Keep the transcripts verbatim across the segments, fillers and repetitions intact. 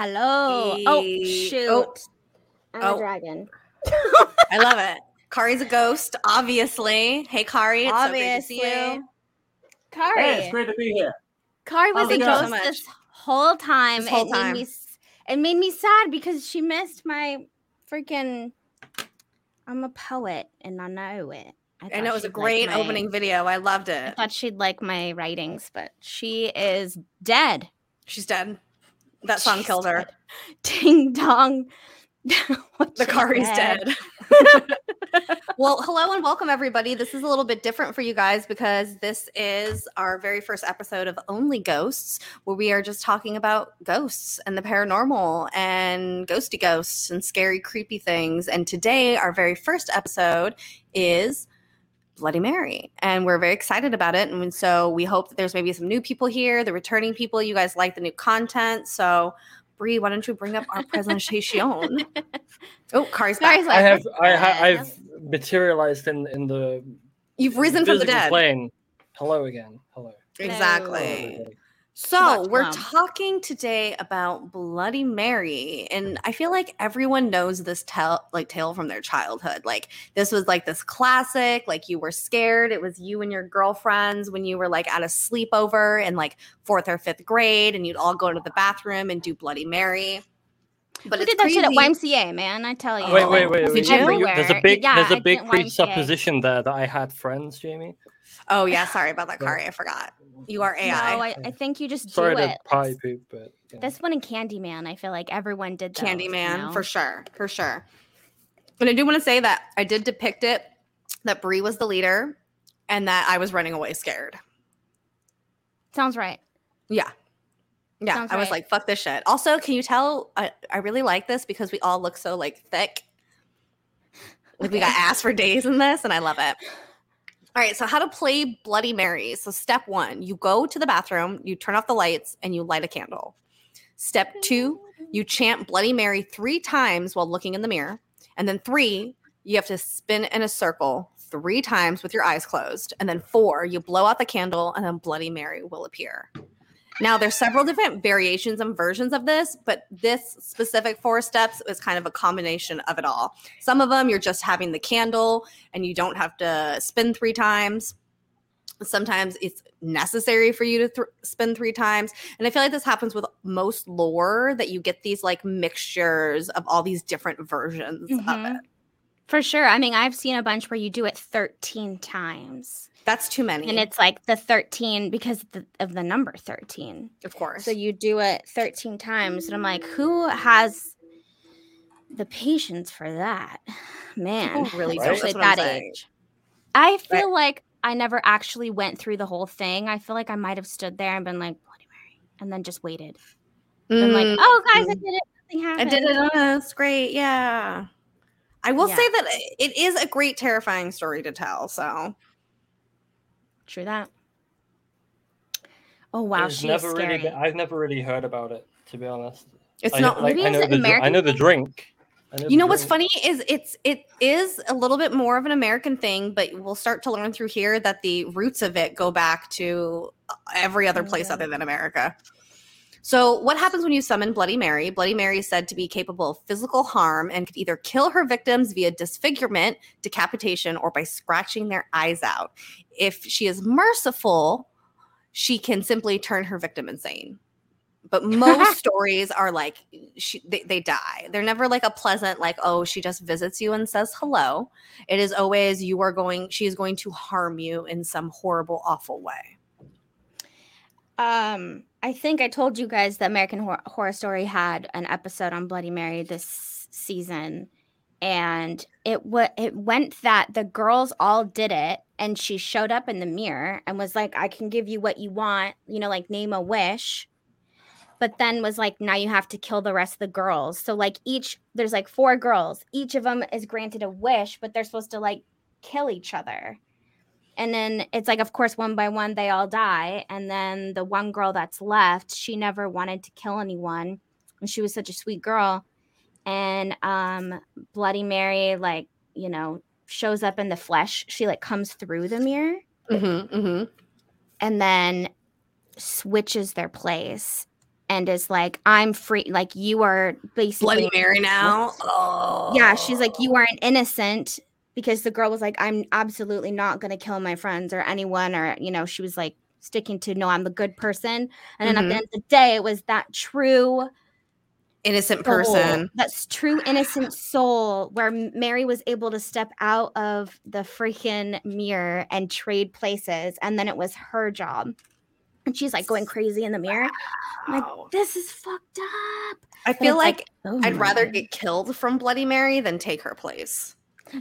Hello. Hey. Oh, shoot. Oh. I'm oh. a dragon. I love it. Kari's a ghost, obviously. Hey, Kari. It's obviously. So great to see you. Kari. Hey, it's great to be here. Kari was oh, a ghost so this whole time. This whole it, time. Made me, it made me sad because she missed my freaking... I'm a poet and I know it. I, I know it was a great my, opening video. I loved it. I thought she'd like my writings, but she is dead. She's dead. That song She's killed her. Dead. Ding dong. The Kari's dead. dead. Well, hello and welcome, everybody. This is a little bit different for you guys because this is our very first episode of Only Ghosts, where we are just talking about ghosts and the paranormal and ghosty ghosts and scary, creepy things. And today, our very first episode is Bloody Mary, and we're very excited about it. And so we hope that there's maybe some new people here, the returning people. You guys like the new content, so... Bree, why don't you bring up our presentation? Oh, Kari's back. I have, I ha- I've materialized in, in the. You've risen from the dead. Plane. Hello again. Hello. Exactly. Hello. So much we're love. Talking today about Bloody Mary, and I feel like everyone knows this tell like tale from their childhood. Like this was like this classic. Like you were scared. It was you and your girlfriends when you were like at a sleepover in like fourth or fifth grade, and you'd all go to the bathroom and do Bloody Mary. But we did that crazy. Shit at Y M C A, man. I tell you. Oh, wait, wait, wait. wait, wait. Everywhere. There's a big, yeah, there's a big presupposition there that I had friends, Jamie. Oh yeah, sorry about that, Kari. I forgot. You are A I. No, I, I think you just sorry do it. Sorry to pie poop, but yeah. This one in Candyman, I feel like everyone did that. Candyman, you know? for sure, for sure. But I do want to say that I did depict it that Bree was the leader, and that I was running away scared. Sounds right. Yeah. Yeah, Sounds I was right. like, fuck this shit. Also, can you tell? I, I really like this because we all look so like thick. Like okay. We got ass for days in this, and I love it. All right, so how to play Bloody Mary. So step one, you go to the bathroom, you turn off the lights, and you light a candle. Step two, you chant Bloody Mary three times while looking in the mirror. And then three, you have to spin in a circle three times with your eyes closed. And then four, you blow out the candle, and then Bloody Mary will appear. Now, there's several different variations and versions of this, but this specific four steps is kind of a combination of it all. Some of them, you're just having the candle and you don't have to spin three times. Sometimes it's necessary for you to th- spin three times. And I feel like this happens with most lore, that you get these like mixtures of all these different versions mm-hmm. of it. For sure. I mean, I've seen a bunch where you do it thirteen times. That's too many. And it's like the thirteen because of the, of the number thirteen. Of course. So you do it thirteen times. And I'm like, who has the patience for that? Man. People really right? Especially at that age. I feel right. like I never actually went through the whole thing. I feel like I might have stood there and been like, Bloody Mary. And then just waited. Mm. And like, oh, guys, mm. I did it. Nothing happened. I did it. Oh, it's great. Yeah. I will yeah. say that it is a great, terrifying story to tell. So, true that. Oh wow, she's never scary. Really been, I've never really heard about it, to be honest. It's I, not. Like, maybe I know, it's the, American I know the drink. I know you the know drink. What's funny is it's it is a little bit more of an American thing, but we'll start to learn through here that the roots of it go back to every other place yeah. other than America. So what happens when you summon Bloody Mary? Bloody Mary is said to be capable of physical harm and could either kill her victims via disfigurement, decapitation, or by scratching their eyes out. If she is merciful, she can simply turn her victim insane. But most stories are like she, they, they die. They're never like a pleasant like, oh, she just visits you and says hello. It is always you are going. She is going to harm you in some horrible, awful way. Um, I think I told you guys that American Hor- Horror Story had an episode on Bloody Mary this season, and it w- it went that the girls all did it, and she showed up in the mirror and was like, I can give you what you want, you know, like name a wish, but then was like, now you have to kill the rest of the girls. So like each, there's like four girls, each of them is granted a wish, but they're supposed to like kill each other. And then it's like, of course, one by one, they all die. And then the one girl that's left, she never wanted to kill anyone. And she was such a sweet girl. And um, Bloody Mary, like, you know, shows up in the flesh. She, like, comes through the mirror. Mm-hmm, mm-hmm. And then switches their place. and is like, I'm free. Like, you are basically Bloody Mary now. Oh. Yeah, she's like, you aren't innocent, because the girl was like, I'm absolutely not going to kill my friends or anyone, or, you know, she was like sticking to, no, I'm a good person. And then mm-hmm. at the end of the day, it was that true innocent soul, person. That's true innocent soul, where Mary was able to step out of the freaking mirror and trade places. And then it was her job. And she's like going crazy in the mirror. I'm like, this is fucked up. I feel like, like oh I'd rather God. get killed from Bloody Mary than take her place.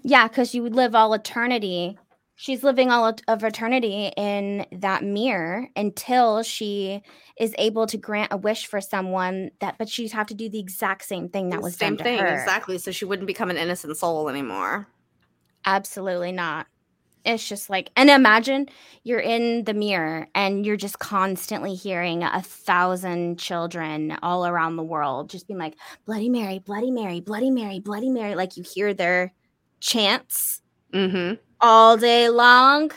Yeah, because you would live all eternity. She's living all of eternity in that mirror until she is able to grant a wish for someone. That, but she'd have to do the exact same thing that was same done to thing, her. Exactly. So she wouldn't become an innocent soul anymore. Absolutely not. It's just like, and imagine you're in the mirror and you're just constantly hearing a thousand children all around the world just being like, Bloody Mary, Bloody Mary, Bloody Mary, Bloody Mary. Like, you hear their chants mm-hmm. all day long.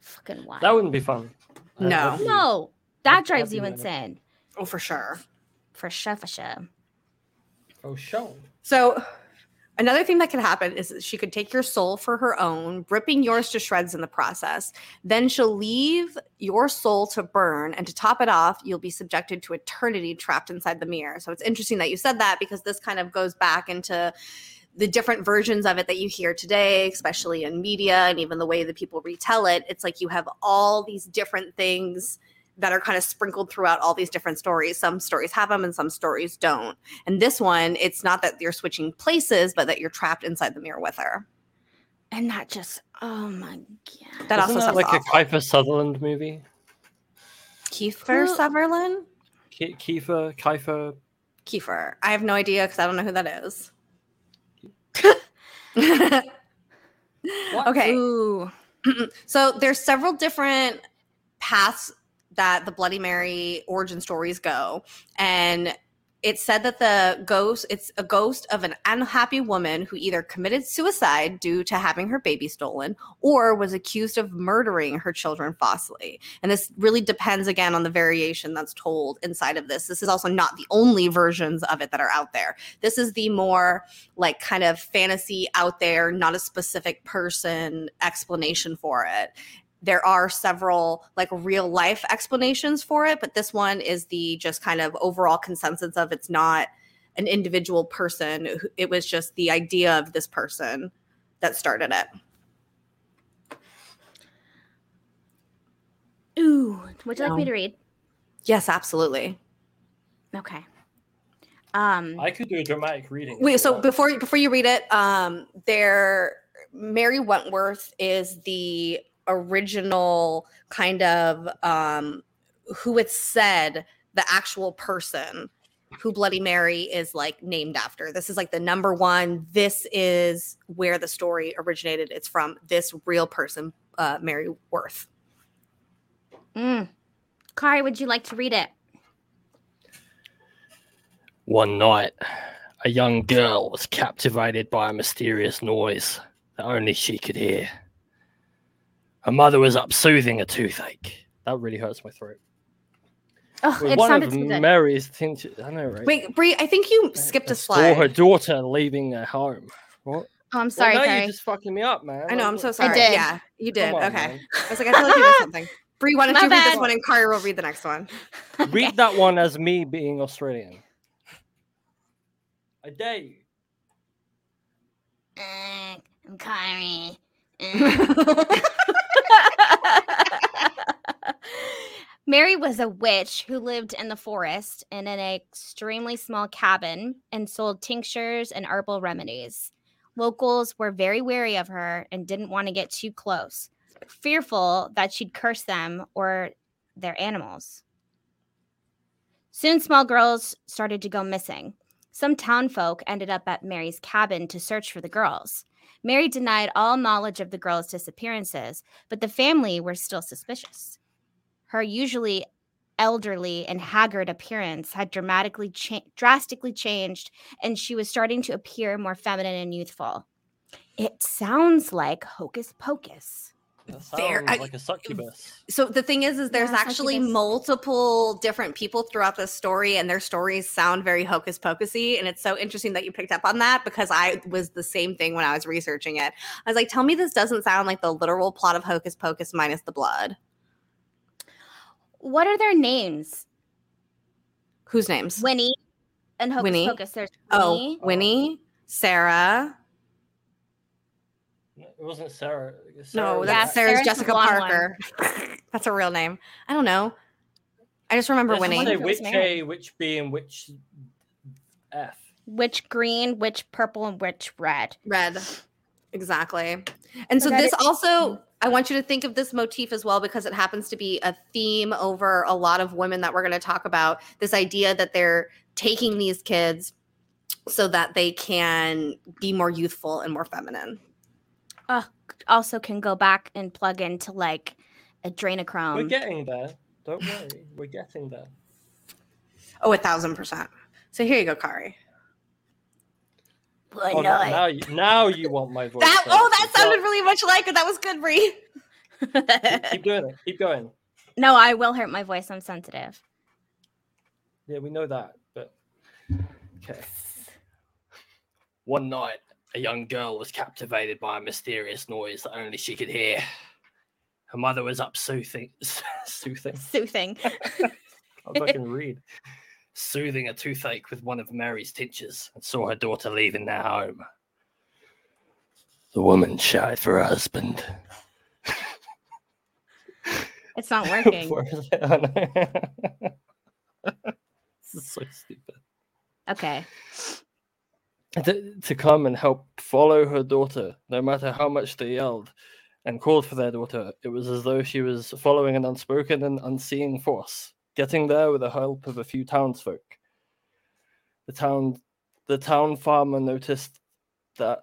Fucking wild. That wouldn't be fun. No. No. That drives you insane. Oh, for sure. For sure, for sure. For sure. So... another thing that could happen is that she could take your soul for her own, ripping yours to shreds in the process. Then she'll leave your soul to burn, and to top it off, you'll be subjected to eternity trapped inside the mirror. So it's interesting that you said that, because this kind of goes back into the different versions of it that you hear today, especially in media and even the way that people retell it. It's like you have all these different things that are kind of sprinkled throughout all these different stories. Some stories have them and some stories don't. And this one, it's not that you're switching places, but that you're trapped inside the mirror with her. And that just, oh my God. That Isn't also that like awful. A Kiefer Sutherland movie? Kiefer who? Sutherland? K- Kiefer, Kiefer. Kiefer. I have no idea because I don't know who that is. Okay. Ooh. So there's several different paths that the Bloody Mary origin stories go. And it's said that the ghost, it's a ghost of an unhappy woman who either committed suicide due to having her baby stolen or was accused of murdering her children falsely. And this really depends, again, on the variation that's told inside of this. This is also not the only versions of it that are out there. This is the more like kind of fantasy out there, not a specific person explanation for it. There are several like real life explanations for it, but this one is the just kind of overall consensus of it's not an individual person. It was just the idea of this person that started it. Ooh, would you like um, me to read? Yes, absolutely. Okay. Um, I could do a dramatic reading. Wait, so before before you read it, um, there Mary Wentworth is the original kind of um, who it's said the actual person who Bloody Mary is like named after. This is like the number one. This is where the story originated. It's from this real person, uh, Mary Worth. Mm. Kari, would you like to read it? One night, a young girl was captivated by a mysterious noise that only she could hear. Her mother was up soothing a toothache. That really hurts my throat. Oh, well, it one sounded of so good. Mary's thing to, I know, right? Wait, Bree, I think you I skipped a slide. Or her daughter leaving her home. What? Oh, I'm sorry, well, now Kari. You're just fucking me up, man. I know, like, I'm so sorry. I did. Yeah, you did. On, okay. Man. I was like, I feel like you did something. Bree, why don't my you bad. read this one, and Kari will read the next one. Read that one as me being Australian. I dare you. Uh, I'm Kari. Uh. Mary was a witch who lived in the forest and in an extremely small cabin and sold tinctures and herbal remedies. Locals were very wary of her and didn't want to get too close, fearful that she'd curse them or their animals. Soon, small girls started to go missing. Some townfolk ended up at Mary's cabin to search for the girls. Mary denied all knowledge of the girls' disappearances, but the family were still suspicious. Her usually elderly and haggard appearance had dramatically cha- drastically changed, and she was starting to appear more feminine and youthful. It sounds like Hocus Pocus, That sounds there, I, like a succubus. So the thing is, is there's yeah, actually succubus. multiple different people throughout this story, and their stories sound very hocus pocusy. And it's so interesting that you picked up on that, because I was the same thing when I was researching it. I was like, tell me this doesn't sound like the literal plot of Hocus Pocus minus the blood. What are their names? Whose names? Winnie and Hocus Winnie. Pocus. There's Winnie. Oh, Winnie, Sarah. It wasn't Sarah. Sarah no, that's Sarah's Sarah's Jessica Parker. That's a real name. I don't know. I just remember Winnie. Say which A, which B, and which F. Which green, which purple, and which red. Red. Exactly. And so, so this is- also, I want you to think of this motif as well, because it happens to be a theme over a lot of women that we're going to talk about. This idea that they're taking these kids so that they can be more youthful and more feminine. Uh, also can go back and plug into like adrenochrome. We're getting there. Don't worry. We're getting there. Oh, a thousand percent. So here you go, Kari. Oh, now, you, now you want my voice. That, oh, that sounded really much like it. That was good, Bree. keep, keep doing it. Keep going. No, I will hurt my voice. I'm sensitive. Yeah, we know that. But okay. One night, a young girl was captivated by a mysterious noise that only she could hear. Her mother was up soothing, soothing, soothing. I fucking read. Soothing a toothache with one of Mary's tinctures, and saw her daughter leaving their home. The woman shouted for her husband. It's not working. This is so stupid. Okay. To, to come and help follow her daughter, no matter how much they yelled and called for their daughter, it was as though she was following an unspoken and unseeing force, getting there with the help of a few townsfolk. The town, the town farmer noticed that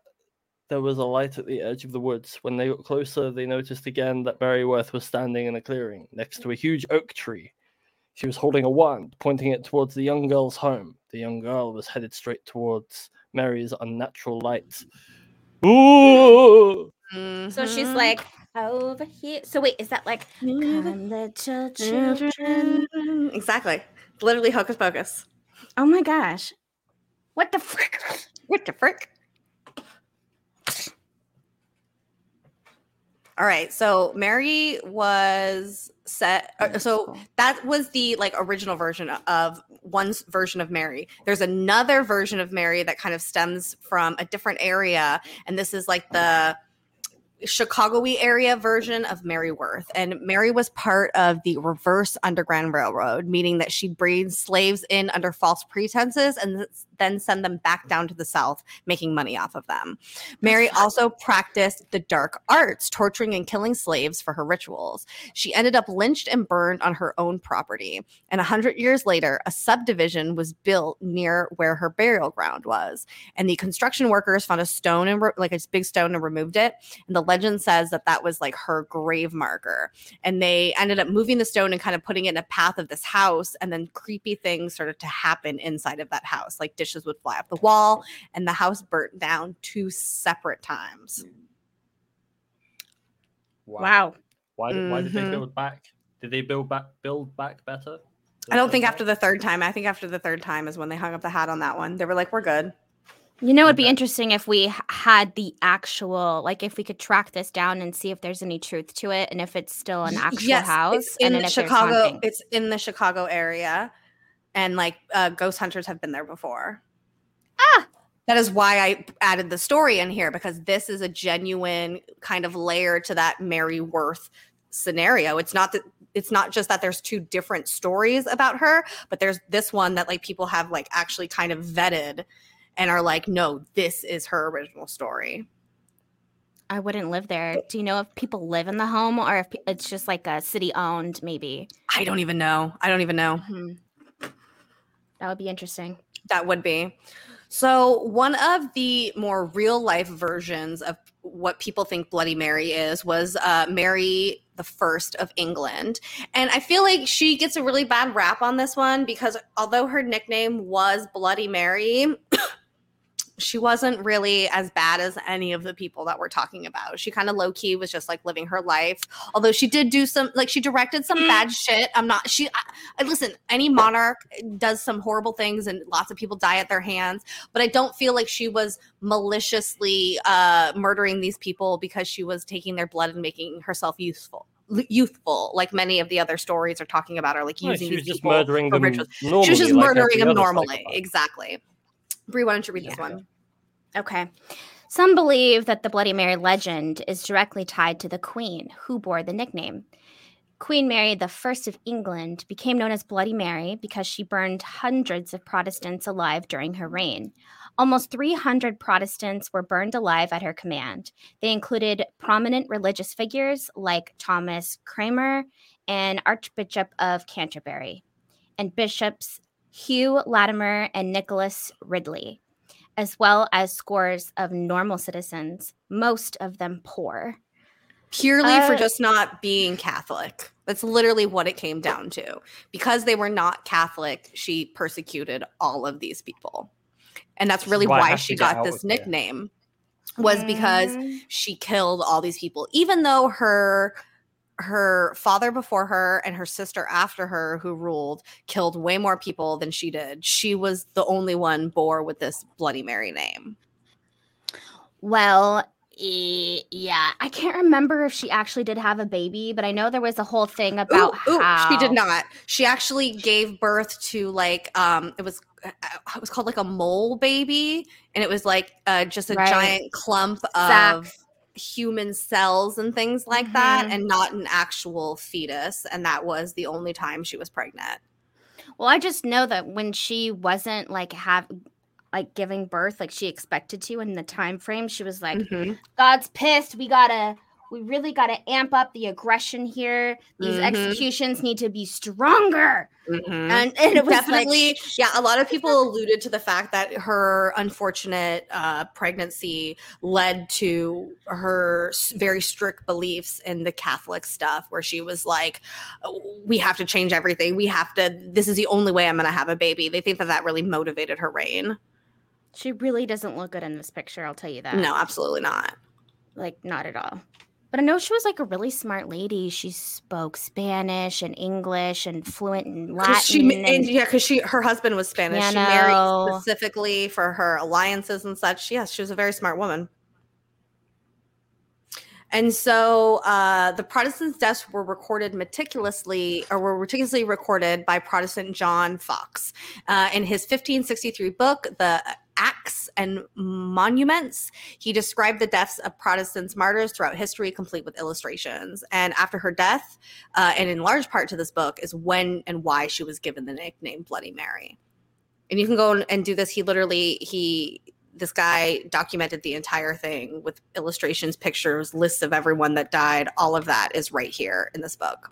there was a light at the edge of the woods. When they got closer, they noticed again that Mary Worth was standing in a clearing next to a huge oak tree. She was holding a wand, pointing it towards the young girl's home. The young girl was headed straight towards Mary's unnatural light. Ooh! Mm-hmm. So she's like, over here. So wait, is that like, mm-hmm. come little children? Exactly. Literally Hocus Pocus. Oh my gosh. What the frick? What the frick? All right. So Mary was set. Uh, so that was the like original version of one version of Mary. There's another version of Mary that kind of stems from a different area. And this is like the Chicago-y area version of Mary Worth. And Mary was part of the reverse Underground Railroad, meaning that she'd bring slaves in under false pretenses and then send them back down to the South, making money off of them. Mary also practiced the dark arts, torturing and killing slaves for her rituals. She ended up lynched and burned on her own property. And a hundred years later, a subdivision was built near where her burial ground was. And the construction workers found a stone, and re- like a big stone, and removed it. And the legend says that that was like her grave marker. And they ended up moving the stone and kind of putting it in a path of this house. And then creepy things started to happen inside of that house. Like dishes would fly up the wall, and the house burnt down two separate times. Wow. wow. Why, did, why mm-hmm. did they build back? Did they build back, build back better? I don't think back? after the third time. I think after the third time is when they hung up the hat on that one. They were like, we're good. You know, it'd be interesting if we had the actual, like if we could track this down and see if there's any truth to it, and if it's still an actual yes, house. It's in and the Chicago, it's in the Chicago area, and like uh, ghost hunters have been there before. Ah, that is why I added the story in here, because this is a genuine kind of layer to that Mary Worth scenario. It's not that it's not just that there's two different stories about her, but there's this one that like people have like actually kind of vetted. And are like, no, this is her original story. I wouldn't live there. Do you know if people live in the home, or if it's just like a city owned, maybe? I don't even know. I don't even know. Mm-hmm. That would be interesting. That would be. So one of the more real life versions of what people think Bloody Mary is was uh, Mary the First of England. And I feel like she gets a really bad rap on this one, because although her nickname was Bloody Mary... she wasn't really as bad as any of the people that we're talking about. She kind of low key was just like living her life. Although she did do some, like, she directed some mm. bad shit. I'm not, she, I, I, listen, any monarch does some horrible things and lots of people die at their hands, but I don't feel like she was maliciously uh, murdering these people because she was taking their blood and making herself useful. Youthful, like many of the other stories are talking about, are like no, using these people for rituals. She was just like murdering them normally. Exactly. Bree, why don't you read yeah. this one? Okay. Some believe that the Bloody Mary legend is directly tied to the Queen, who bore the nickname. Queen Mary the First of England became known as Bloody Mary because she burned hundreds of Protestants alive during her reign. Almost three hundred Protestants were burned alive at her command. They included prominent religious figures like Thomas Cranmer and Archbishop of Canterbury, and Bishops Hugh Latimer and Nicholas Ridley, as well as scores of normal citizens, most of them poor. Purely uh, for just not being Catholic. That's literally what it came down to. Because they were not Catholic, she persecuted all of these people. And that's really why, why she got this nickname, there. was because she killed all these people, even though her her father before her and her sister after her who ruled killed way more people than she did. She was the only one born with this Bloody Mary name. Well, e- yeah, I can't remember if she actually did have a baby, but I know there was a whole thing about ooh, how ooh, she did not. She actually gave birth to like um, it was. It was called like a mole baby, and it was like uh, just a right. giant clump of Sacks. human cells and things like mm-hmm. that, and not an actual fetus. And that was the only time she was pregnant. Well, I just know that when she wasn't like have like giving birth like she expected to in the time frame, she was like, mm-hmm. "God's pissed. We gotta, we really gotta amp up the aggression here. These mm-hmm. executions need to be stronger." Mm-hmm. And, and it was definitely, like, yeah, a lot of people alluded to the fact that her unfortunate uh, pregnancy led to her very strict beliefs in the Catholic stuff, where she was like, we have to change everything. We have to, this is the only way I'm going to have a baby. They think that that really motivated her reign. She really doesn't look good in this picture, I'll tell you that. No, absolutely not. Like, not at all. But I know she was like a really smart lady. She spoke Spanish and English and fluent in Latin. Cause she, and and yeah, because she her husband was Spanish. Piano. She married specifically for her alliances and such. Yes, she was a very smart woman. And so uh, the Protestants' deaths were recorded meticulously, or were meticulously recorded by Protestant John Fox uh, in his fifteen sixty-three book, The Acts and Monuments. He described the deaths of Protestants martyrs throughout history, complete with illustrations. And after her death, uh, and in large part to this book, is when and why she was given the nickname Bloody Mary. And you can go and do this. He literally, he, this guy documented the entire thing with illustrations, pictures, lists of everyone that died. All of that is right here in this book.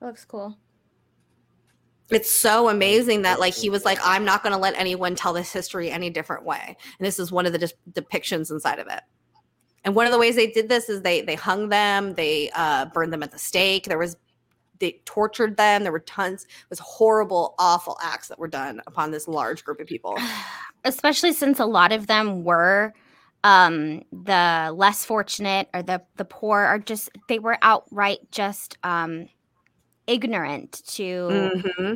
That looks cool. It's so amazing that, like, he was like, I'm not going to let anyone tell this history any different way. And this is one of the de- depictions inside of it. And one of the ways they did this is they they hung them. They uh, burned them at the stake. There was They tortured them. There were tons. It was horrible, awful acts that were done upon this large group of people. Especially since a lot of them were um, the less fortunate, or the, the poor, are just, they were outright just um, ignorant to, mm-hmm.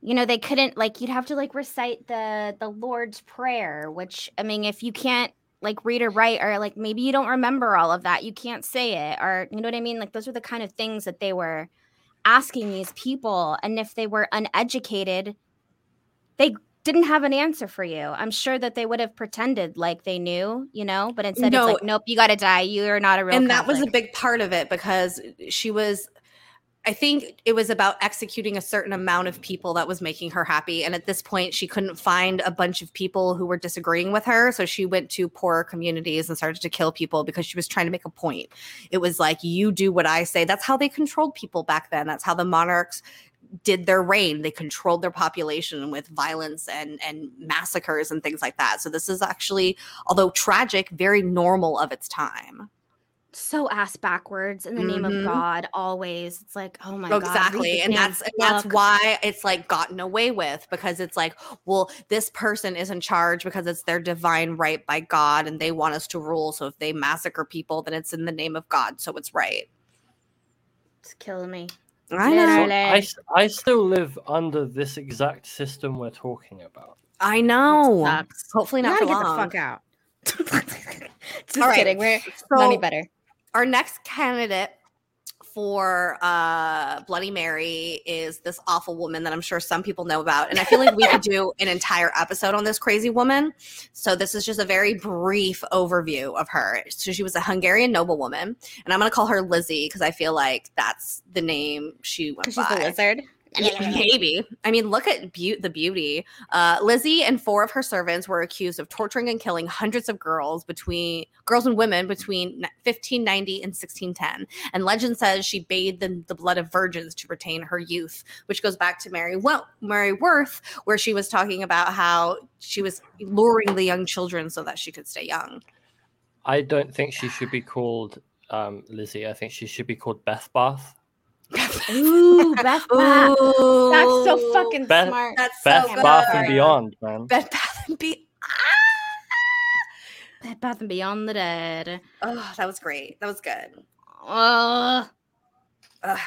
you know, they couldn't, like, you'd have to, like, recite the the Lord's Prayer, which, I mean, if you can't, like, read or write, or, like, maybe you don't remember all of that, you can't say it, or, you know what I mean? Like, those were the kind of things that they were asking these people, and if they were uneducated, they didn't have an answer for you. I'm sure that they would have pretended like they knew, you know, but instead no. it's like, nope, you gotta die. You are not a real And Catholic. That was a big part of it, because she was, I think it was about executing a certain amount of people that was making her happy. And at this point, she couldn't find a bunch of people who were disagreeing with her. So she went to poorer communities and started to kill people because she was trying to make a point. It was like, you do what I say. That's how they controlled people back then. That's how the monarchs did their reign. They controlled their population with violence and, and massacres and things like that. So this is actually, although tragic, very normal of its time. so ass backwards in the mm-hmm. name of God always. It's like, oh my exactly. God. Exactly. And that's and that's why it's like gotten away with, because it's like, well, this person is in charge because it's their divine right by God and they want us to rule. So if they massacre people, then it's in the name of God. So it's right. It's killing me. I know. So I, I still live under this exact system we're talking about. I know. Hopefully not for long. Get the fuck out. Just all kidding. Right. We're so, any better. Our next candidate for uh, Bloody Mary is this awful woman that I'm sure some people know about. And I feel like we could do an entire episode on this crazy woman. So this is just a very brief overview of her. So she was a Hungarian noblewoman. And I'm going to call her Lizzie because I feel like that's the name she went by. Because she's a lizard. Maybe. I mean, look at be- the beauty. Uh, Lizzie and four of her servants were accused of torturing and killing hundreds of girls between girls and women between fifteen ninety and sixteen ten. And legend says she bathed in the blood of virgins to retain her youth, which goes back to Mary, well, Mary Worth, where she was talking about how she was luring the young children so that she could stay young. I don't think she should be called um, Lizzie. I think she should be called Beth Bath. Ooh, Beth Bath. Ooh. That's so fucking Beth, smart. That's Beth so good. Bath and Beyond, man. Beth Bath and Beyond. Ah! Beth Bath and Beyond the Dead. Oh, that was great. That was good. Uh, uh.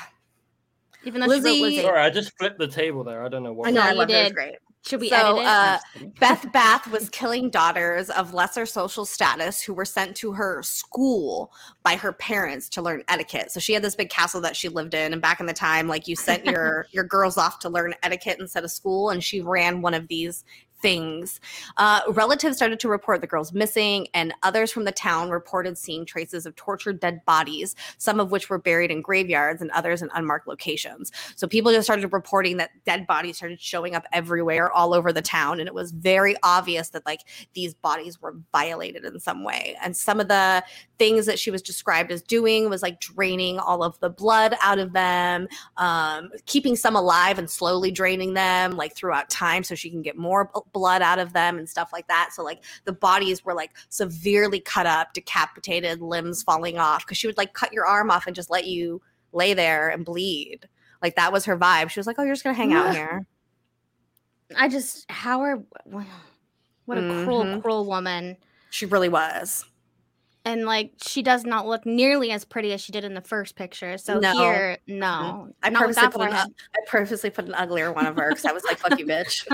Even though Lizzie, she wrote Lizzie. Sorry, I just flipped the table there. I don't know what. I know. I love it. It was great. Should we so, edit it? Uh, Beth Bath was killing daughters of lesser social status who were sent to her school by her parents to learn etiquette. So she had this big castle that she lived in. And back in the time, like you sent your, your girls off to learn etiquette instead of school. And she ran one of these things. Uh, relatives started to report the girls missing, and others from the town reported seeing traces of tortured dead bodies, some of which were buried in graveyards and others in unmarked locations. So people just started reporting that dead bodies started showing up everywhere, all over the town, and it was very obvious that like these bodies were violated in some way. And some of the things that she was described as doing was like draining all of the blood out of them, um, keeping some alive and slowly draining them like throughout time so she can get more blood out of them and stuff like that. So like the bodies were like severely cut up, decapitated, limbs falling off, because she would like cut your arm off and just let you lay there and bleed. Like that was her vibe. She was like, oh, you're just gonna hang out here. I just how are what a mm-hmm. cruel cruel woman she really was. And like she does not look nearly as pretty as she did in the first picture. So no. Here, no. I purposely, put an, I purposely put an uglier one of her because I was like, fuck you, bitch.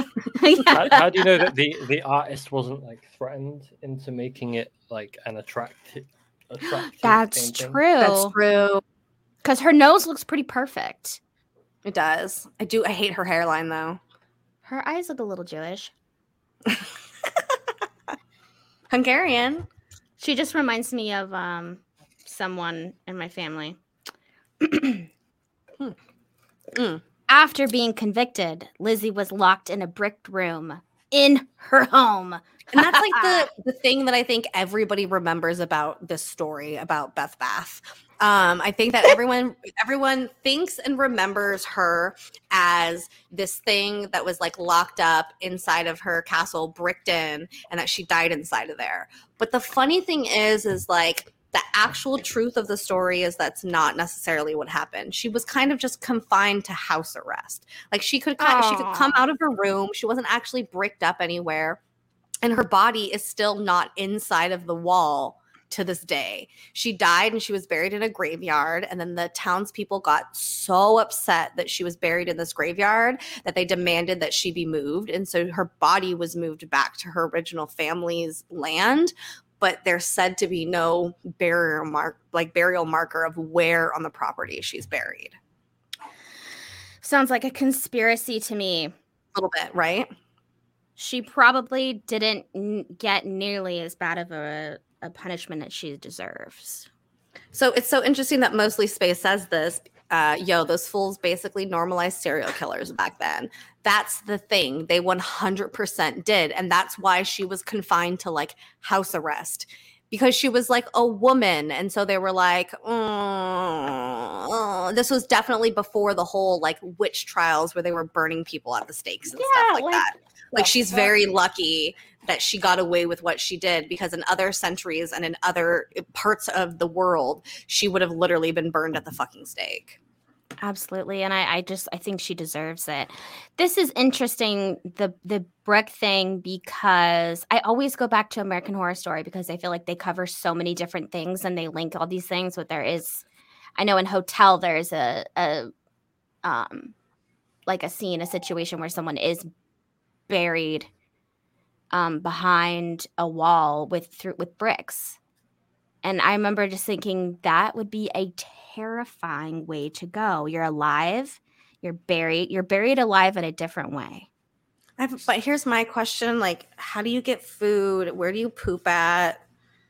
Yeah. how, how do you know that the, the artist wasn't like threatened into making it like an attractive attractive That's painting? True. That's true. Because her nose looks pretty perfect. It does. I do I hate her hairline though. Her eyes look a little Jewish. Hungarian. She just reminds me of um, someone in my family. mm. Mm. After being convicted, Lizzie was locked in a bricked room in her home. And that's like the, the thing that I think everybody remembers about this story about Beth Bath. Um, I think that everyone everyone thinks and remembers her as this thing that was like locked up inside of her castle, bricked in, and that she died inside of there. But the funny thing is, is like the actual truth of the story is that's not necessarily what happened. She was kind of just confined to house arrest. Like she could kind of, she could come out of her room. She wasn't actually bricked up anywhere, and her body is still not inside of the wall. To this day, she died and she was buried in a graveyard. And then the townspeople got so upset that she was buried in this graveyard that they demanded that she be moved. And so her body was moved back to her original family's land. But there's said to be no burial mark, like burial marker of where on the property she's buried. Sounds like a conspiracy to me. A little bit, right? She probably didn't get nearly as bad of a a punishment that she deserves. So it's so interesting that Mostly Space says this, uh, yo, those fools basically normalized serial killers back then. That's the thing. They one hundred percent did. And that's why she was confined to like house arrest, because she was like a woman. And so they were like, oh, oh. This was definitely before the whole like witch trials where they were burning people at the stakes and yeah, stuff like, like that. Like she's very lucky that she got away with what she did, because in other centuries and in other parts of the world, she would have literally been burned at the fucking stake. Absolutely. And I, I just, I think she deserves it. This is interesting, the the Brooke thing, because I always go back to American Horror Story because I feel like they cover so many different things and they link all these things. But there is, I know in Hotel, there's a, a um, like a scene, a situation where someone is buried um, behind a wall with through, with bricks. And I remember just thinking that would be a terrifying way to go. You're alive, you're buried, you're buried alive in a different way. I've, but here's my question. Like, how do you get food? Where do you poop at?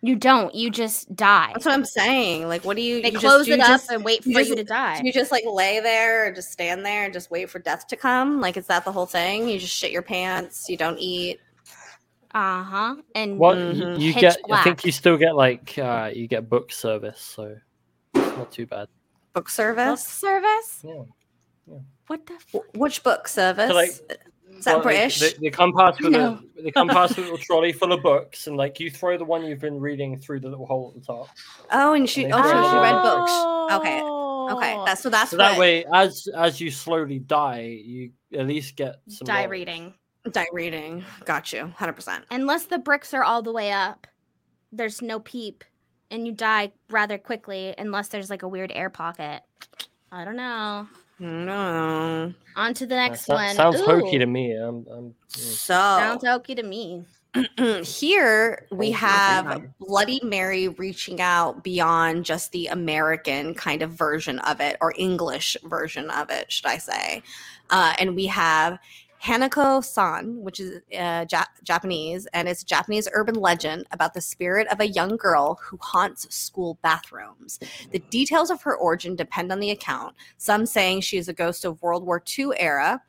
You don't. You just die. That's what I'm saying. Like, what do you... They you close just, it you up just, and wait for you, just, you to die. You just, like, lay there or just stand there and just wait for death to come? Like, is that the whole thing? You just shit your pants. You don't eat. Uh-huh. And what mm-hmm. you get, black. I think you still get, like, uh, you get book service, so it's not too bad. Book service? Book service? Yeah. yeah. What the... F- Which book service? So, like, Is that well, British? They, they, they come past with no. a they come past with a little trolley full of books, and like you throw the one you've been reading through the little hole at the top. Oh, and she and oh, so she read books. Okay, okay. That's so that's so that what... way as as you slowly die, you at least get some die knowledge. reading, die reading. Got you, one hundred percent. Unless the bricks are all the way up, there's no peep, and you die rather quickly. Unless there's like a weird air pocket. I don't know. No. On to the next one. Sounds hokey to me. I'm, I'm, yeah. So sounds hokey to me. Here we have Bloody Mary reaching out beyond just the American kind of version of it, or English version of it, should I say? Uh, and we have Hanako-san, which is uh, ja- Japanese, and it's a Japanese urban legend about the spirit of a young girl who haunts school bathrooms. The details of her origin depend on the account, some saying she is a ghost of World War Two era,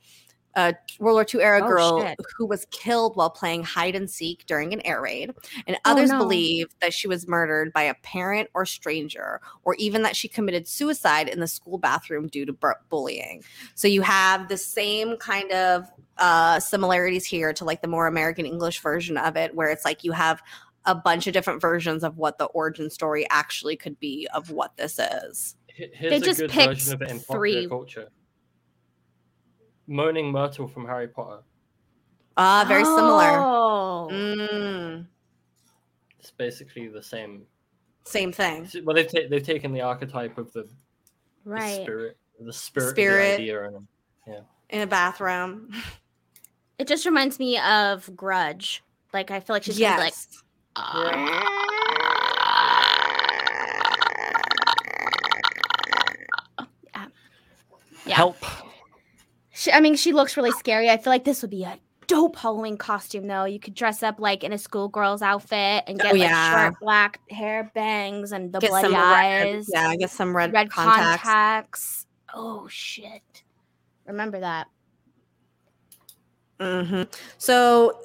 a World War Two era oh, girl shit. who was killed while playing hide-and-seek during an air raid, and others oh, no. believe that she was murdered by a parent or stranger, or even that she committed suicide in the school bathroom due to b- bullying. So you have the same kind of uh, similarities here to like the more American English version of it, where it's like you have a bunch of different versions of what the origin story actually could be of what this is. Here's they just a good picked version of it in popular three. culture. Moaning Myrtle from Harry Potter. Ah, very oh. similar. Mm. It's basically the same. Same thing. Well, they've ta- they've taken the archetype of the, right. the spirit, the spirit, spirit of the idea in them. Yeah. In a bathroom. It just reminds me of Grudge. Like I feel like she's yes. like. Oh. Yeah. Yeah. Help. She, I mean, she looks really scary. I feel like this would be a dope Halloween costume, though. You could dress up like in a schoolgirl's outfit and get oh, yeah. like short black hair, bangs, and the get bloody eyes. Red, yeah, get some red, red contacts. contacts. Oh shit! Remember that. Mm-hmm. So,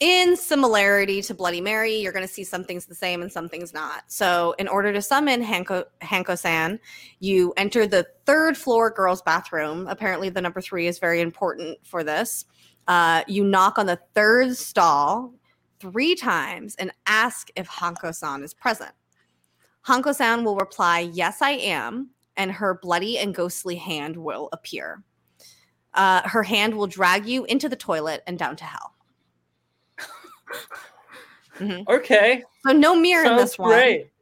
in similarity to Bloody Mary, you're going to see some things the same and some things not. So in order to summon Hanko, Hanko-san, you enter the third floor girls' bathroom. Apparently the number three is very important for this. Uh, you knock on the third stall three times and ask if Hanko-san is present. Hanko-san will reply, "Yes, I am," and her bloody and ghostly hand will appear. Uh, her hand will drag you into the toilet and down to hell. Mm-hmm. Okay. So no mirror Sounds in this one. Great.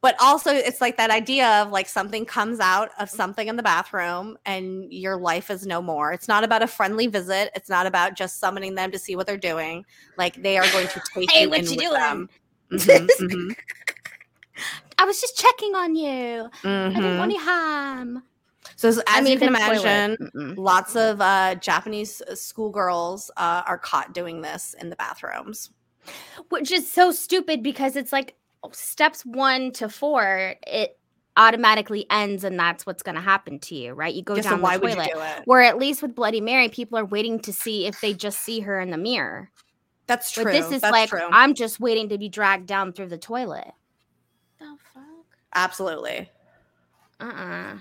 But also it's like that idea of like something comes out of something in the bathroom and your life is no more. It's not about a friendly visit. It's not about just summoning them to see what they're doing. Like they are going to take hey, you what in you with doing? them. Mm-hmm, mm-hmm. I was just checking on you. Mm-hmm. I didn't want any harm. So as I mean, you can imagine, lots of uh, Japanese schoolgirls uh, are caught doing this in the bathrooms. Which is so stupid because it's like steps one to four, it automatically ends and that's what's going to happen to you, right? You go just down so why the toilet. Would you do it? Where at least with Bloody Mary, people are waiting to see if they just see her in the mirror. That's true. But this is that's like, true. I'm just waiting to be dragged down through the toilet. The fuck? Absolutely. Uh-uh.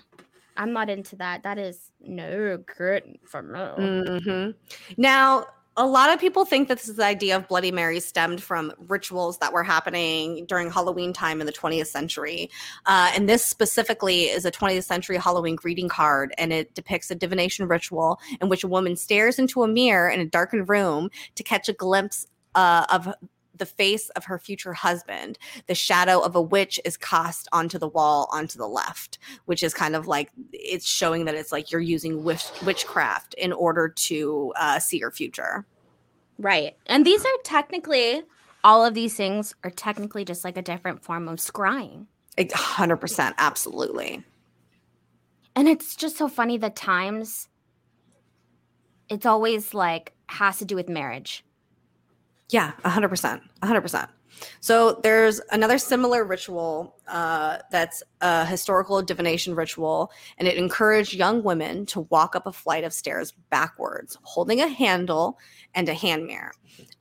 I'm not into that. That is no good for me. Mm-hmm. Now, a lot of people think that this idea of Bloody Mary stemmed from rituals that were happening during Halloween time in the twentieth century. Uh, and this specifically is a twentieth century Halloween greeting card, and it depicts a divination ritual in which a woman stares into a mirror in a darkened room to catch a glimpse uh, of the face of her future husband. The shadow of a witch is cast onto the wall onto the left, which is kind of like, it's showing that it's like you're using witch, witchcraft in order to uh, see your future. Right. And these are technically, all of these things are technically just like a different form of scrying. one hundred percent. Absolutely. And it's just so funny that times, it's always like, has to do with marriage. Yeah, one hundred percent. one hundred percent. So there's another similar ritual uh, that's a historical divination ritual, and it encouraged young women to walk up a flight of stairs backwards, holding a handle and a hand mirror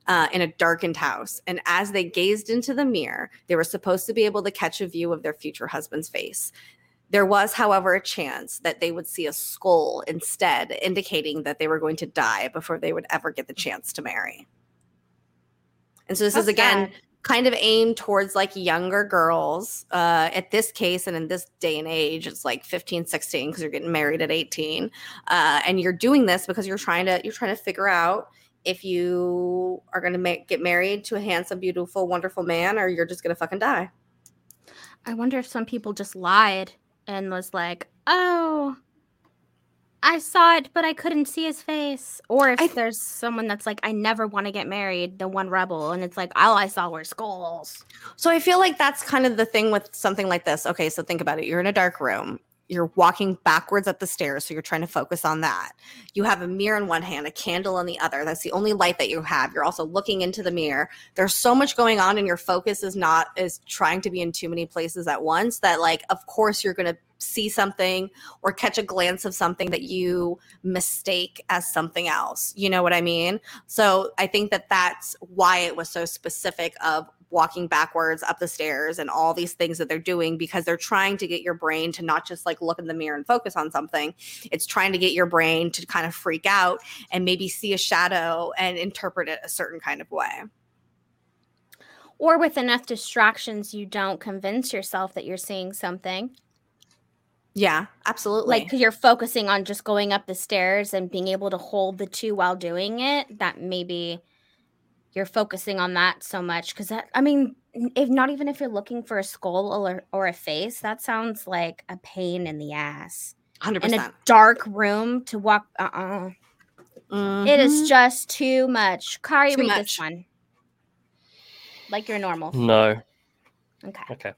uh, in a darkened house. And as they gazed into the mirror, they were supposed to be able to catch a view of their future husband's face. There was, however, a chance that they would see a skull instead, indicating that they were going to die before they would ever get the chance to marry. And so this That's is, again, sad. Kind of aimed towards, like, younger girls. Uh, at this case and in this day and age, it's, like, fifteen, sixteen, because you're getting married at eighteen. Uh, and you're doing this because you're trying to you're trying to figure out if you are going to ma- get married to a handsome, beautiful, wonderful man, or you're just going to fucking die. I wonder if some people just lied and was like, oh, I saw it, but I couldn't see his face. Or if I, there's someone that's like, I never want to get married, the one rebel, and it's like, all I saw were skulls. So I feel like that's kind of the thing with something like this. Okay, so think about it. You're in a dark room. You're walking backwards up the stairs, so you're trying to focus on that. You have a mirror in one hand, a candle in the other. That's the only light that you have. You're also looking into the mirror. There's so much going on, and your focus is not is trying to be in too many places at once that, like, of course you're going to see something or catch a glance of something that you mistake as something else. You know what I mean? So I think that that's why it was so specific of walking backwards up the stairs and all these things that they're doing, because they're trying to get your brain to not just, like, look in the mirror and focus on something. It's trying to get your brain to kind of freak out and maybe see a shadow and interpret it a certain kind of way. Or with enough distractions, you don't convince yourself that you're seeing something. Yeah, absolutely. Like, you're focusing on just going up the stairs and being able to hold the two while doing it, that maybe you're focusing on that so much. Because, I mean, if not even if you're looking for a skull or, or a face, that sounds like a pain in the ass. one hundred percent. In a dark room to walk. Uh-uh. Mm-hmm. It is just too much. Kari, too read much. This one. Like your normal. No. Okay. Okay.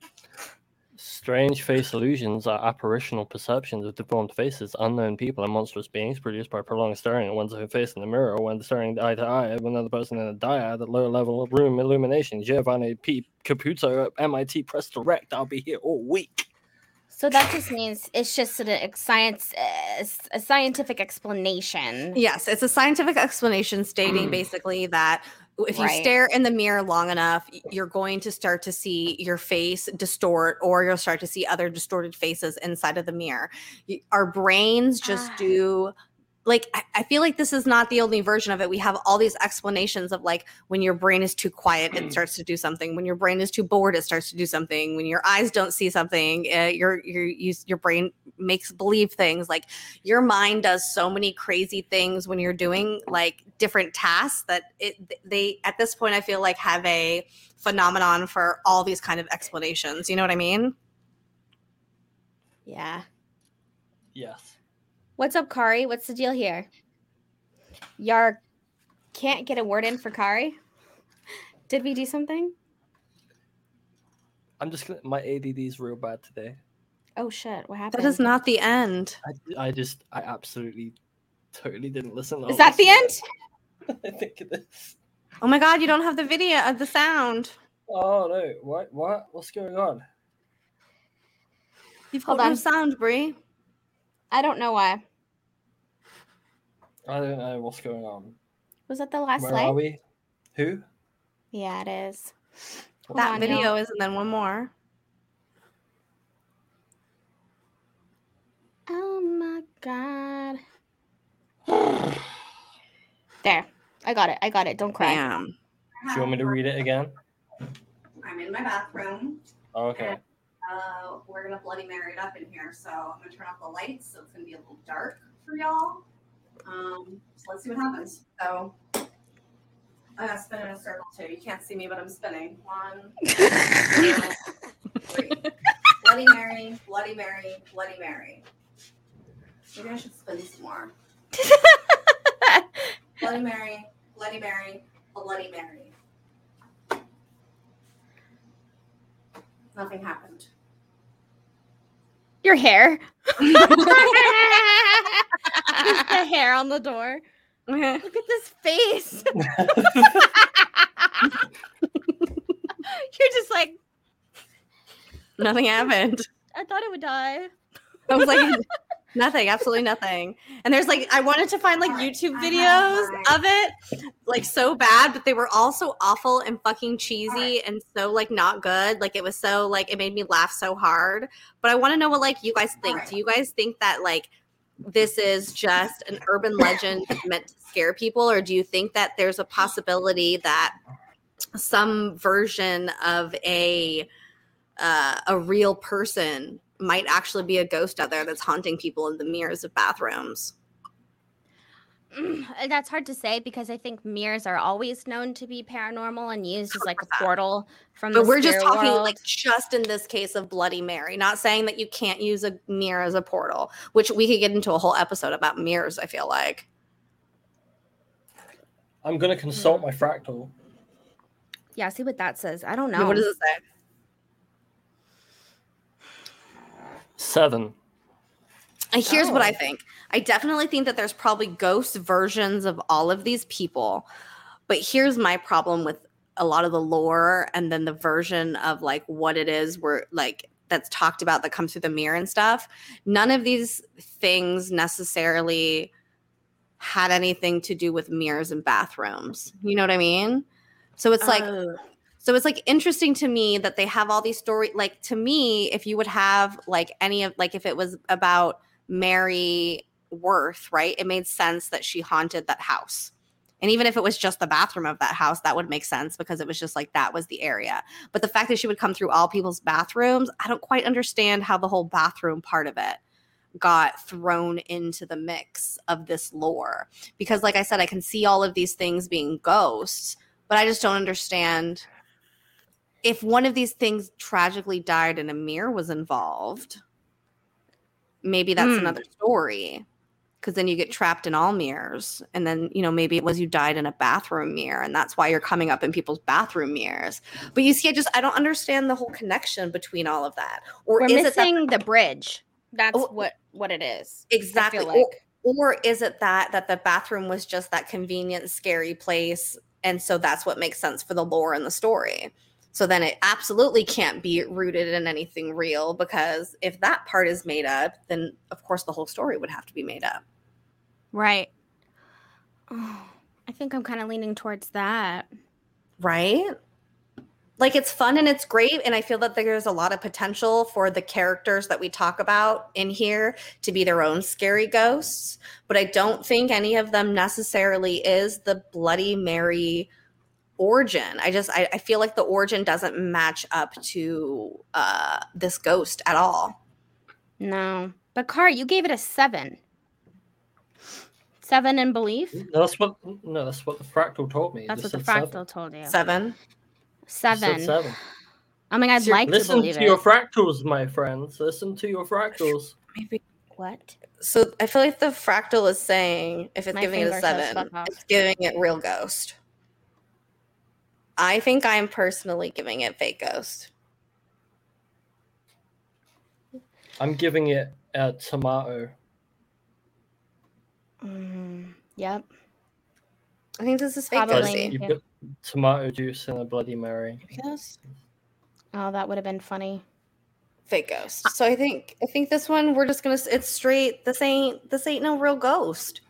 Strange face illusions are apparitional perceptions of deformed faces, unknown people, and monstrous beings produced by prolonged staring at one's own face in the mirror, or when staring eye to eye with another person in a dyad at lower level of room illumination. Giovanni P. Caputo at M I T Press Direct. I'll be here all week. So that just means it's just a science, a scientific explanation. Yes, it's a scientific explanation stating basically that if you right. stare in the mirror long enough, you're going to start to see your face distort, or you'll start to see other distorted faces inside of the mirror. Our brains just ah. do... Like, I feel like this is not the only version of it. We have all these explanations of, like, when your brain is too quiet, it starts to do something. When your brain is too bored, it starts to do something. When your eyes don't see something, uh, your your your brain makes believe things. Like, your mind does so many crazy things when you're doing, like, different tasks that it they at this point I feel like have a phenomenon for all these kind of explanations. You know what I mean? Yeah. Yes. What's up, Kari? What's the deal here? Y'all can't get a word in for Kari? Did we do something? I'm just gonna, my A D D is real bad today. Oh shit, what happened? That is not the end. I, I just, I absolutely, totally didn't listen. Is that the end? I think it is. Oh my god, you don't have the video of the sound. Oh no, what, what? What's going on? You've got no sound, Brie. I don't know why. I don't know what's going on. Was that the last Where slide? Where are we? Who? Yeah, it is. Hold that on, video y'all. Is, and then one more. Oh my god. There. I got it. I got it. Don't cry. Bam. Do you want me to read it again? I'm in my bathroom. Okay. And, uh, we're going to Bloody Mary it up in here. So I'm going to turn off the lights. So it's going to be a little dark for y'all. Um, so let's see what happens. So I'm going to spin in a circle too. You can't see me, but I'm spinning. One, two, three. Bloody Mary, Bloody Mary, Bloody Mary. Maybe I should spin some more. Bloody Mary, Bloody Mary, Bloody Mary. Nothing happened. Your hair. Just the hair on the door. Look at this face. You're just like, nothing happened. I thought it would die. I was like, nothing, absolutely nothing. And there's like, I wanted to find like YouTube videos of it, like so bad, but they were all so awful and fucking cheesy and so like not good. Like it was so like, it made me laugh so hard. But I want to know what like you guys think. Do you guys think that like this is just an urban legend meant to scare people? Or do you think that there's a possibility that some version of a uh, a real person might actually be a ghost out there that's haunting people in the mirrors of bathrooms? That's hard to say because I think mirrors are always known to be paranormal and used as like a portal from the spirit world. But we're just talking like just in this case of Bloody Mary, not saying that you can't use a mirror as a portal, which we could get into a whole episode about mirrors, I feel like. I'm going to consult my fractal. Yeah, see what that says. I don't know. Yeah, what does it say? Seven. Here's oh. what I think. I definitely think that there's probably ghost versions of all of these people. But here's my problem with a lot of the lore and then the version of like what it is we're like that's talked about that comes through the mirror and stuff. None of these things necessarily had anything to do with mirrors and bathrooms. You know what I mean? So it's like oh. So it's like interesting to me that they have all these stories. Like to me, if you would have like any of like if it was about Mary Worth, right? It made sense that she haunted that house. And even if it was just the bathroom of that house, that would make sense because it was just like that was the area. But the fact that she would come through all people's bathrooms, I don't quite understand how the whole bathroom part of it got thrown into the mix of this lore. Because like I said, I can see all of these things being ghosts, but I just don't understand. If one of these things tragically died and a mirror was involved, maybe that's mm. another story. Because then you get trapped in all mirrors. And then, you know, maybe it was you died in a bathroom mirror. And that's why you're coming up in people's bathroom mirrors. But you see, I just, I don't understand the whole connection between all of that. Or We're is missing it that- the bridge. That's oh, what, what it is. Exactly. Like. Or, or is it that that the bathroom was just that convenient, scary place? And so that's what makes sense for the lore and the story. So then it absolutely can't be rooted in anything real because if that part is made up, then, of course, the whole story would have to be made up. Right. Oh, I think I'm kind of leaning towards that. Right? Like, it's fun and it's great, and I feel that there's a lot of potential for the characters that we talk about in here to be their own scary ghosts, but I don't think any of them necessarily is the Bloody Mary origin. I just I, I feel like the origin doesn't match up to uh this ghost at all. No, but Car, you gave it a seven. Seven in belief. No, that's what no, that's what the fractal told me. That's what the fractal seven. told you. Seven, seven. seven. I mean, I'd so like to believe it. Listen to your fractals, my friends. Listen to your fractals. Maybe what? So I feel like the fractal is saying if it's my giving it a seven, it's giving it real ghost. I think I'm personally giving it fake ghost. I'm giving it a tomato. Mm, yep. I think this is fake ghost. You put tomato juice in a Bloody Mary. Yes. Oh, that would have been funny. Fake ghost. So I think I think this one we're just gonna. It's straight. This ain't this ain't no real ghost.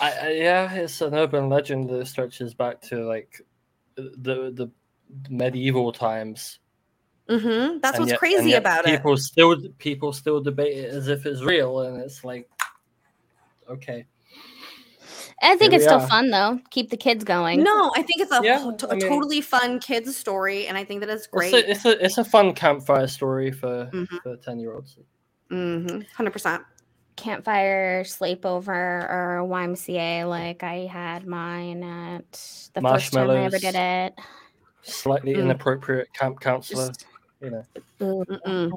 I, I yeah, it's an urban legend that stretches back to like. The the medieval times. Mm-hmm. That's and what's yet, crazy about people it. People still people still debate it as if it's real, and it's like, okay. I think it's still are. fun, though. Keep the kids going. No, I think it's a, yeah, t- I mean, totally fun kids' story, and I think that it's great. It's a, it's a, it's a fun campfire story for, mm-hmm. for ten-year-olds. Mm-hmm. one hundred percent. Campfire sleepover or Y M C A. Like, I had mine at the first time I ever did it. Slightly mm. inappropriate camp counselor. Just, you know. Mm-mm.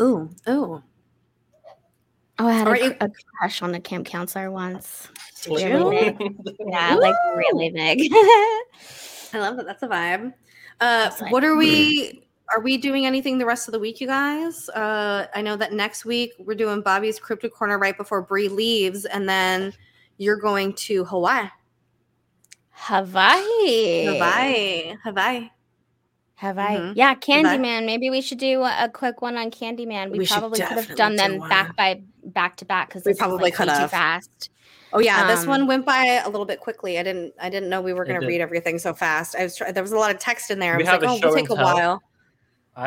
Ooh, ooh. Oh, I had a, you- a crush on the camp counselor once. Did you? Really big. Yeah, like really big. I love that. That's a vibe. Uh, like, what are we? Are we doing anything the rest of the week, you guys? Uh, I know that next week we're doing Bobby's Crypto Corner right before Bree leaves, and then you're going to Hawaii. Hawaii. Hawaii. Hawaii. Have I? Mm-hmm. Yeah, Candyman. Maybe we should do a, a quick one on Candyman. We, we probably could have done them one. back by back to back because we probably could have. Too fast. Oh yeah, um, this one went by a little bit quickly. I didn't. I didn't know we were going to read everything so fast. I was. Try- there was a lot of text in there. I was like, oh, we'll take a while.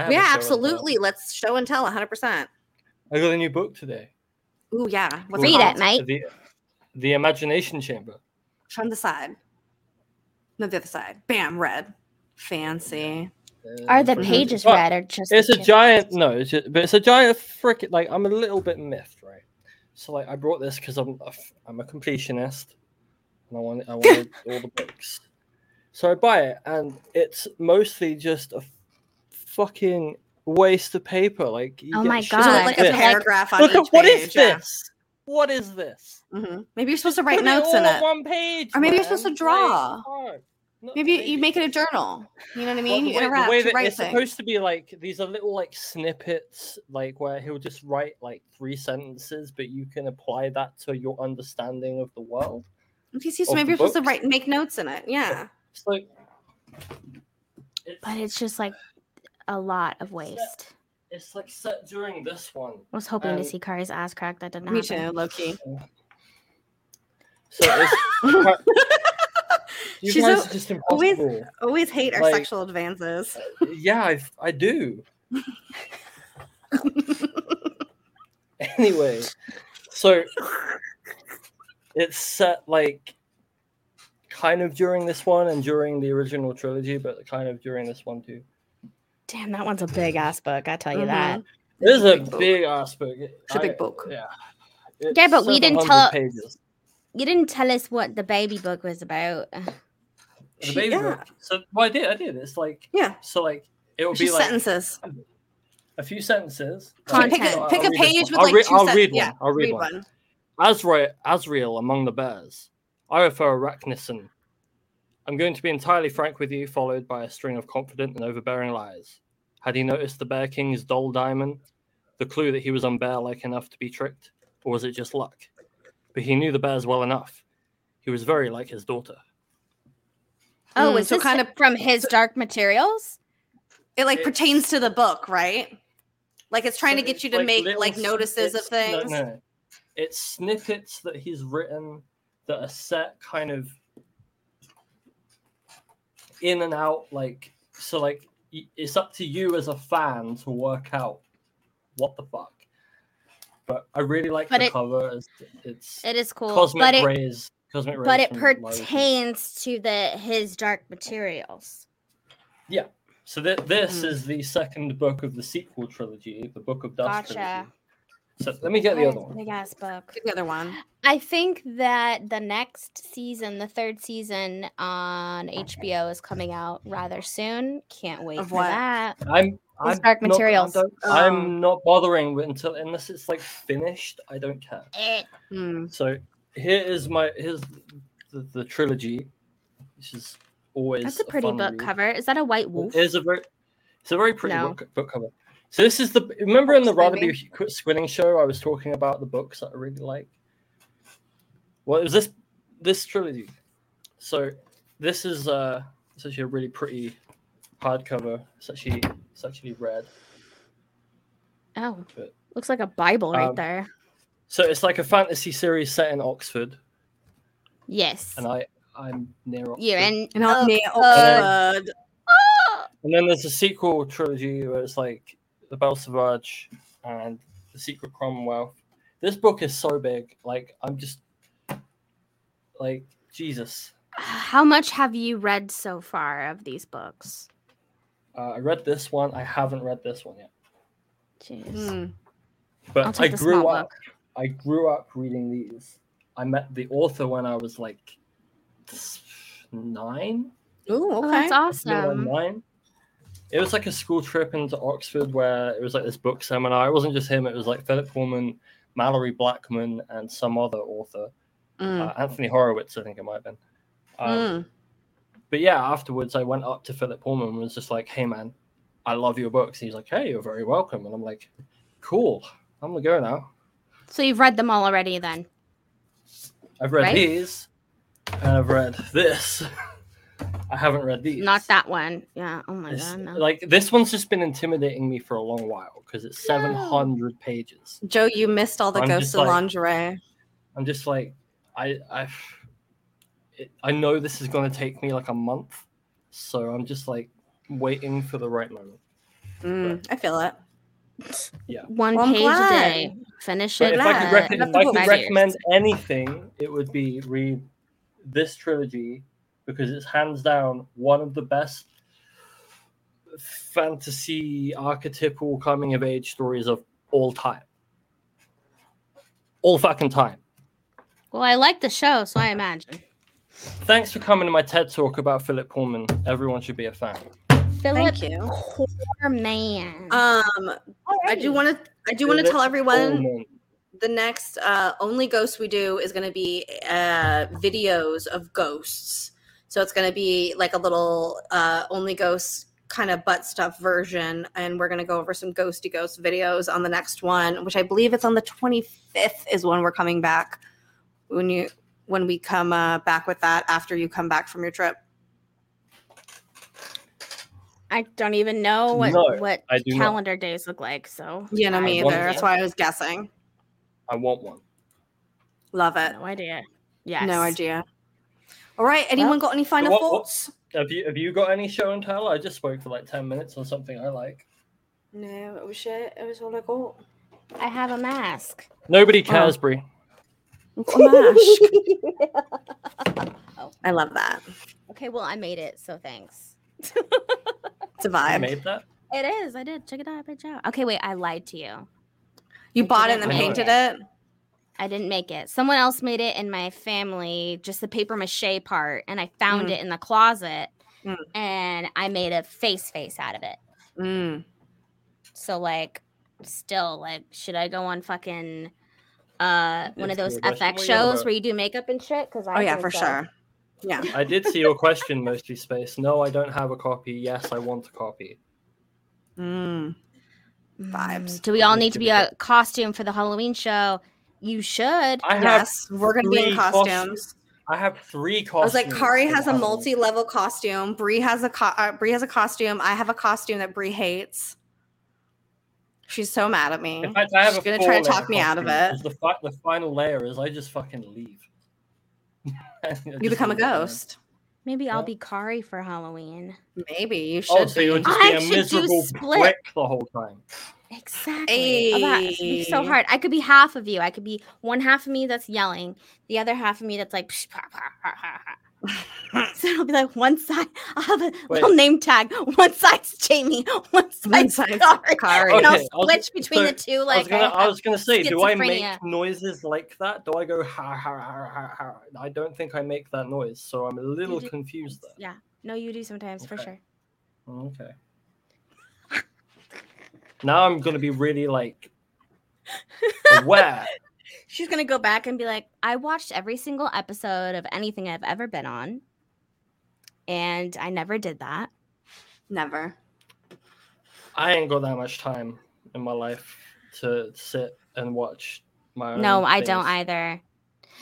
Yeah, absolutely. Let's show and tell. One hundred percent. I got a new book today. Ooh yeah, what's read it, mate. The, the Imagination Chamber. From the side. No, the other side. Bam, red. Fancy. Um, Are the pages red or just? It's a giant. No, it's just, but it's a giant frickin'. Like I'm a little bit miffed, right? So like I brought this because I'm a, I'm a completionist, and I want I wanted all the books. So I buy it, and it's mostly just a fucking waste of paper. Like you oh get my god, so like a paragraph on each page. What is this? What is this? Mm-hmm. Maybe you're supposed to write notes in it. One page, or maybe you're supposed to draw. Maybe, Maybe you make it a journal. You know what I mean? Well, the, you way, the way that it's things. supposed to be like these are little like snippets, like where he'll just write like three sentences, but you can apply that to your understanding of the world. Okay, so maybe you're books. supposed to write, make notes in it. Yeah. It's like, it's, but it's just like a lot of waste. Set, it's like set during this one. I was hoping um, to see Kari's ass crack. That didn't happen. Me too, low key. So it's. You She's guys a, are just impossible. Always, always hate our like, sexual advances. Yeah, I, I do. Anyway, so it's set like kind of during this one and during the original trilogy, but kind of during this one too. Damn, that one's a big ass book. I tell you mm-hmm. that. It is a big, big ass book. It's I, a big book. Yeah. It's yeah, but we didn't tell. Pages. You didn't tell us what the baby book was about. The baby yeah. book. So well, I did. I did. It's like yeah. So like it will be like sentences. A few sentences. Like, pick a, pick a page with I'll like re- two I'll sentences. Read one. Yeah, I'll read, read one. one. Azrael, Azrael among the bears. I refer Arachneson. I'm going to be entirely frank with you, followed by a string of confident and overbearing lies. Had he noticed the Bear King's dull diamond? The clue that he was unbear-like enough to be tricked, or was it just luck? But he knew the bears well enough. He was very like his daughter. Oh, mm, is so this kind of from his Dark Materials? It like it's, pertains to the book, right? Like it's trying so to get you to like make little, like notices of things. No, no, it's snippets that he's written that are set kind of in and out. Like so, like it's up to you as a fan to work out what the fuck. But I really like but the it, cover. It's it is cool. Cosmic but it, rays. Cosmic rays. But it pertains to the his Dark Materials. Yeah. So th- this mm. is the second book of the sequel trilogy, the Book of Dust. Gotcha. Trilogy. So let me get the other one. Big ass book. Get the other one. I think that the next season, the third season on H B O is coming out rather soon. Can't wait of for what? that. I'm. I'm Dark Materials. Not, I'm um, not bothering until unless it's like finished. I don't care. Eh. Mm. So here is my here's the, the trilogy, which is always that's a pretty a book read. cover. Is that a white wolf? It is a very, it's a very pretty no. book, book cover. So this is the remember in the Rather Be Squinting show I was talking about the books that I really like. Well, it was this this trilogy. So this is uh it's actually a really pretty hardcover. It's actually it's actually red. Oh, but, looks like a Bible um, right there. So it's like a fantasy series set in Oxford. Yes. And I I'm near Oxford. You're in and I'm near Oxford. And then, oh! and then there's a sequel trilogy where it's like the Belsavage and the Secret Cromwell. This book is so big. Like I'm just Like, Jesus. How much have you read so far of these books? Uh, I read this one. I haven't read this one yet. Jeez. Mm. But I grew up. Book. I grew up reading these. I met the author when I was like nine. Ooh, okay. Oh, that's awesome. Nine. It was like a school trip into Oxford where it was like this book seminar. It wasn't just him. It was like Philip Pullman, Mallory Blackman, and some other author. Mm. Uh, Anthony Horowitz, I think it might have been. Um, mm. But yeah, afterwards, I went up to Philip Pullman and was just like, hey, man, I love your books. And he's like, hey, you're very welcome. And I'm like, cool. I'm going to go now. So you've read them all already then? I've read right? these. And I've read this. I haven't read these. Not that one. Yeah. Oh, my it's, God. No. Like, this one's just been intimidating me for a long while because it's no. seven hundred pages. Joe, you missed all the I'm ghosts of like, lingerie. I'm just like, I... I It, I know this is going to take me like a month, so I'm just like waiting for the right moment. Mm, I feel it. Yeah, one well, page glad. a day. Finish but it. If I could, rec- if I could recommend years. anything, it would be read this trilogy because it's hands down one of the best fantasy archetypal coming of age stories of all time, all fucking time. Well, I like the show, so I imagine. Thanks for coming to my TED Talk about Philip Pullman. Everyone should be a fan. Philip Pullman. Um, I do want to. I do want to tell everyone Pullman. the next uh, Only Ghosts we do is going to be uh, videos of ghosts. So it's going to be like a little uh, Only Ghosts kind of butt stuff version, and we're going to go over some ghosty ghost videos on the next one, which I believe it's on the twenty-fifth is when we're coming back. When you. When we come uh, back with that after you come back from your trip. I don't even know what, no, what calendar not. days look like. So yeah, no, me either. That's why I was guessing. I want one. Love it. No idea. Yes. No idea. All right. Anyone well, got any final what, thoughts? What, have you have you got any show and tell? I just spoke for like ten minutes on something I like. No, it was shit. It was all I got. I have a mask. Nobody cares, oh. Brie. Oh, I love that. Okay, well, I made it, so thanks. It's a vibe. You made that? It is. I did. Check it out. Bitch out. Okay, wait. I lied to you. You I bought it and then painted it. it. I didn't make it. Someone else made it in my family, just the paper mache part, and I found mm. it in the closet, mm. and I made a face face out of it. Mm. So, like, still, like, should I go on fucking... Uh, one of those F X shows where you do makeup and shit. Because I oh yeah, for so. sure. Yeah, I did see your question, mostly space. No, I don't have a copy. Yes, I want a copy. Mm. Vibes. Do we all need to be a costume for the Halloween show? You should. I yes, we're gonna be in costumes. costumes. I have three costumes. I was like, Kari has a multi-level costume. Bree has a co- uh, Bree has a costume. I have a costume that Bree hates. She's so mad at me. In fact, I have She's going to try to talk me out of it. The, fi- the final layer is I just fucking leave. You become a ghost. Maybe I'll be Kari for Halloween. Maybe you should oh, so be. Just I be a miserable split the whole time. Exactly. Hey. Oh, that would be so hard. I could be half of you. I could be one half of me that's yelling. The other half of me that's like... Psh, pah, pah, pah, pah, pah. So it'll be like one side. I'll have a Wait. little name tag. One side's Jamie. One side's Kari. Okay, and I'll switch I'll just, between so the two. Like I was going to say, do I make noises like that? Do I go ha ha ha ha ha? I don't think I make that noise, so I'm a little confused there. Yeah, no, you do sometimes okay. for sure. Okay. Now I'm going to be really like aware. She's going to go back and be like, I watched every single episode of anything I've ever been on. And I never did that. Never. I ain't got that much time in my life to sit and watch my own No, I things. don't either.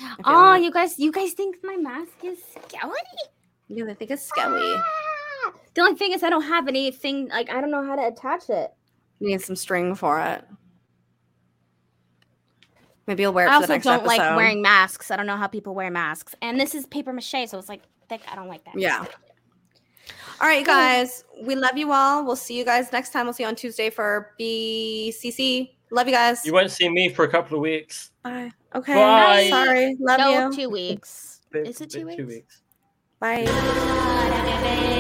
I oh, like... you guys you guys think my mask is skelly? Yeah, they think it's skelly. Ah! The only thing is I don't have anything. Like, I don't know how to attach it. You need some string for it. Maybe you'll wear it for I also the next don't episode. Like wearing masks. I don't know how people wear masks. And this is paper mache, so it's like thick. I don't like that. Yeah. All right, guys. We love you all. We'll see you guys next time. We'll see you on Tuesday for B C C. Love you guys. You won't see me for a couple of weeks. Bye. Okay. Bye. Sorry. Love no, you. No, two weeks. Been, is it two weeks? Two weeks. Bye.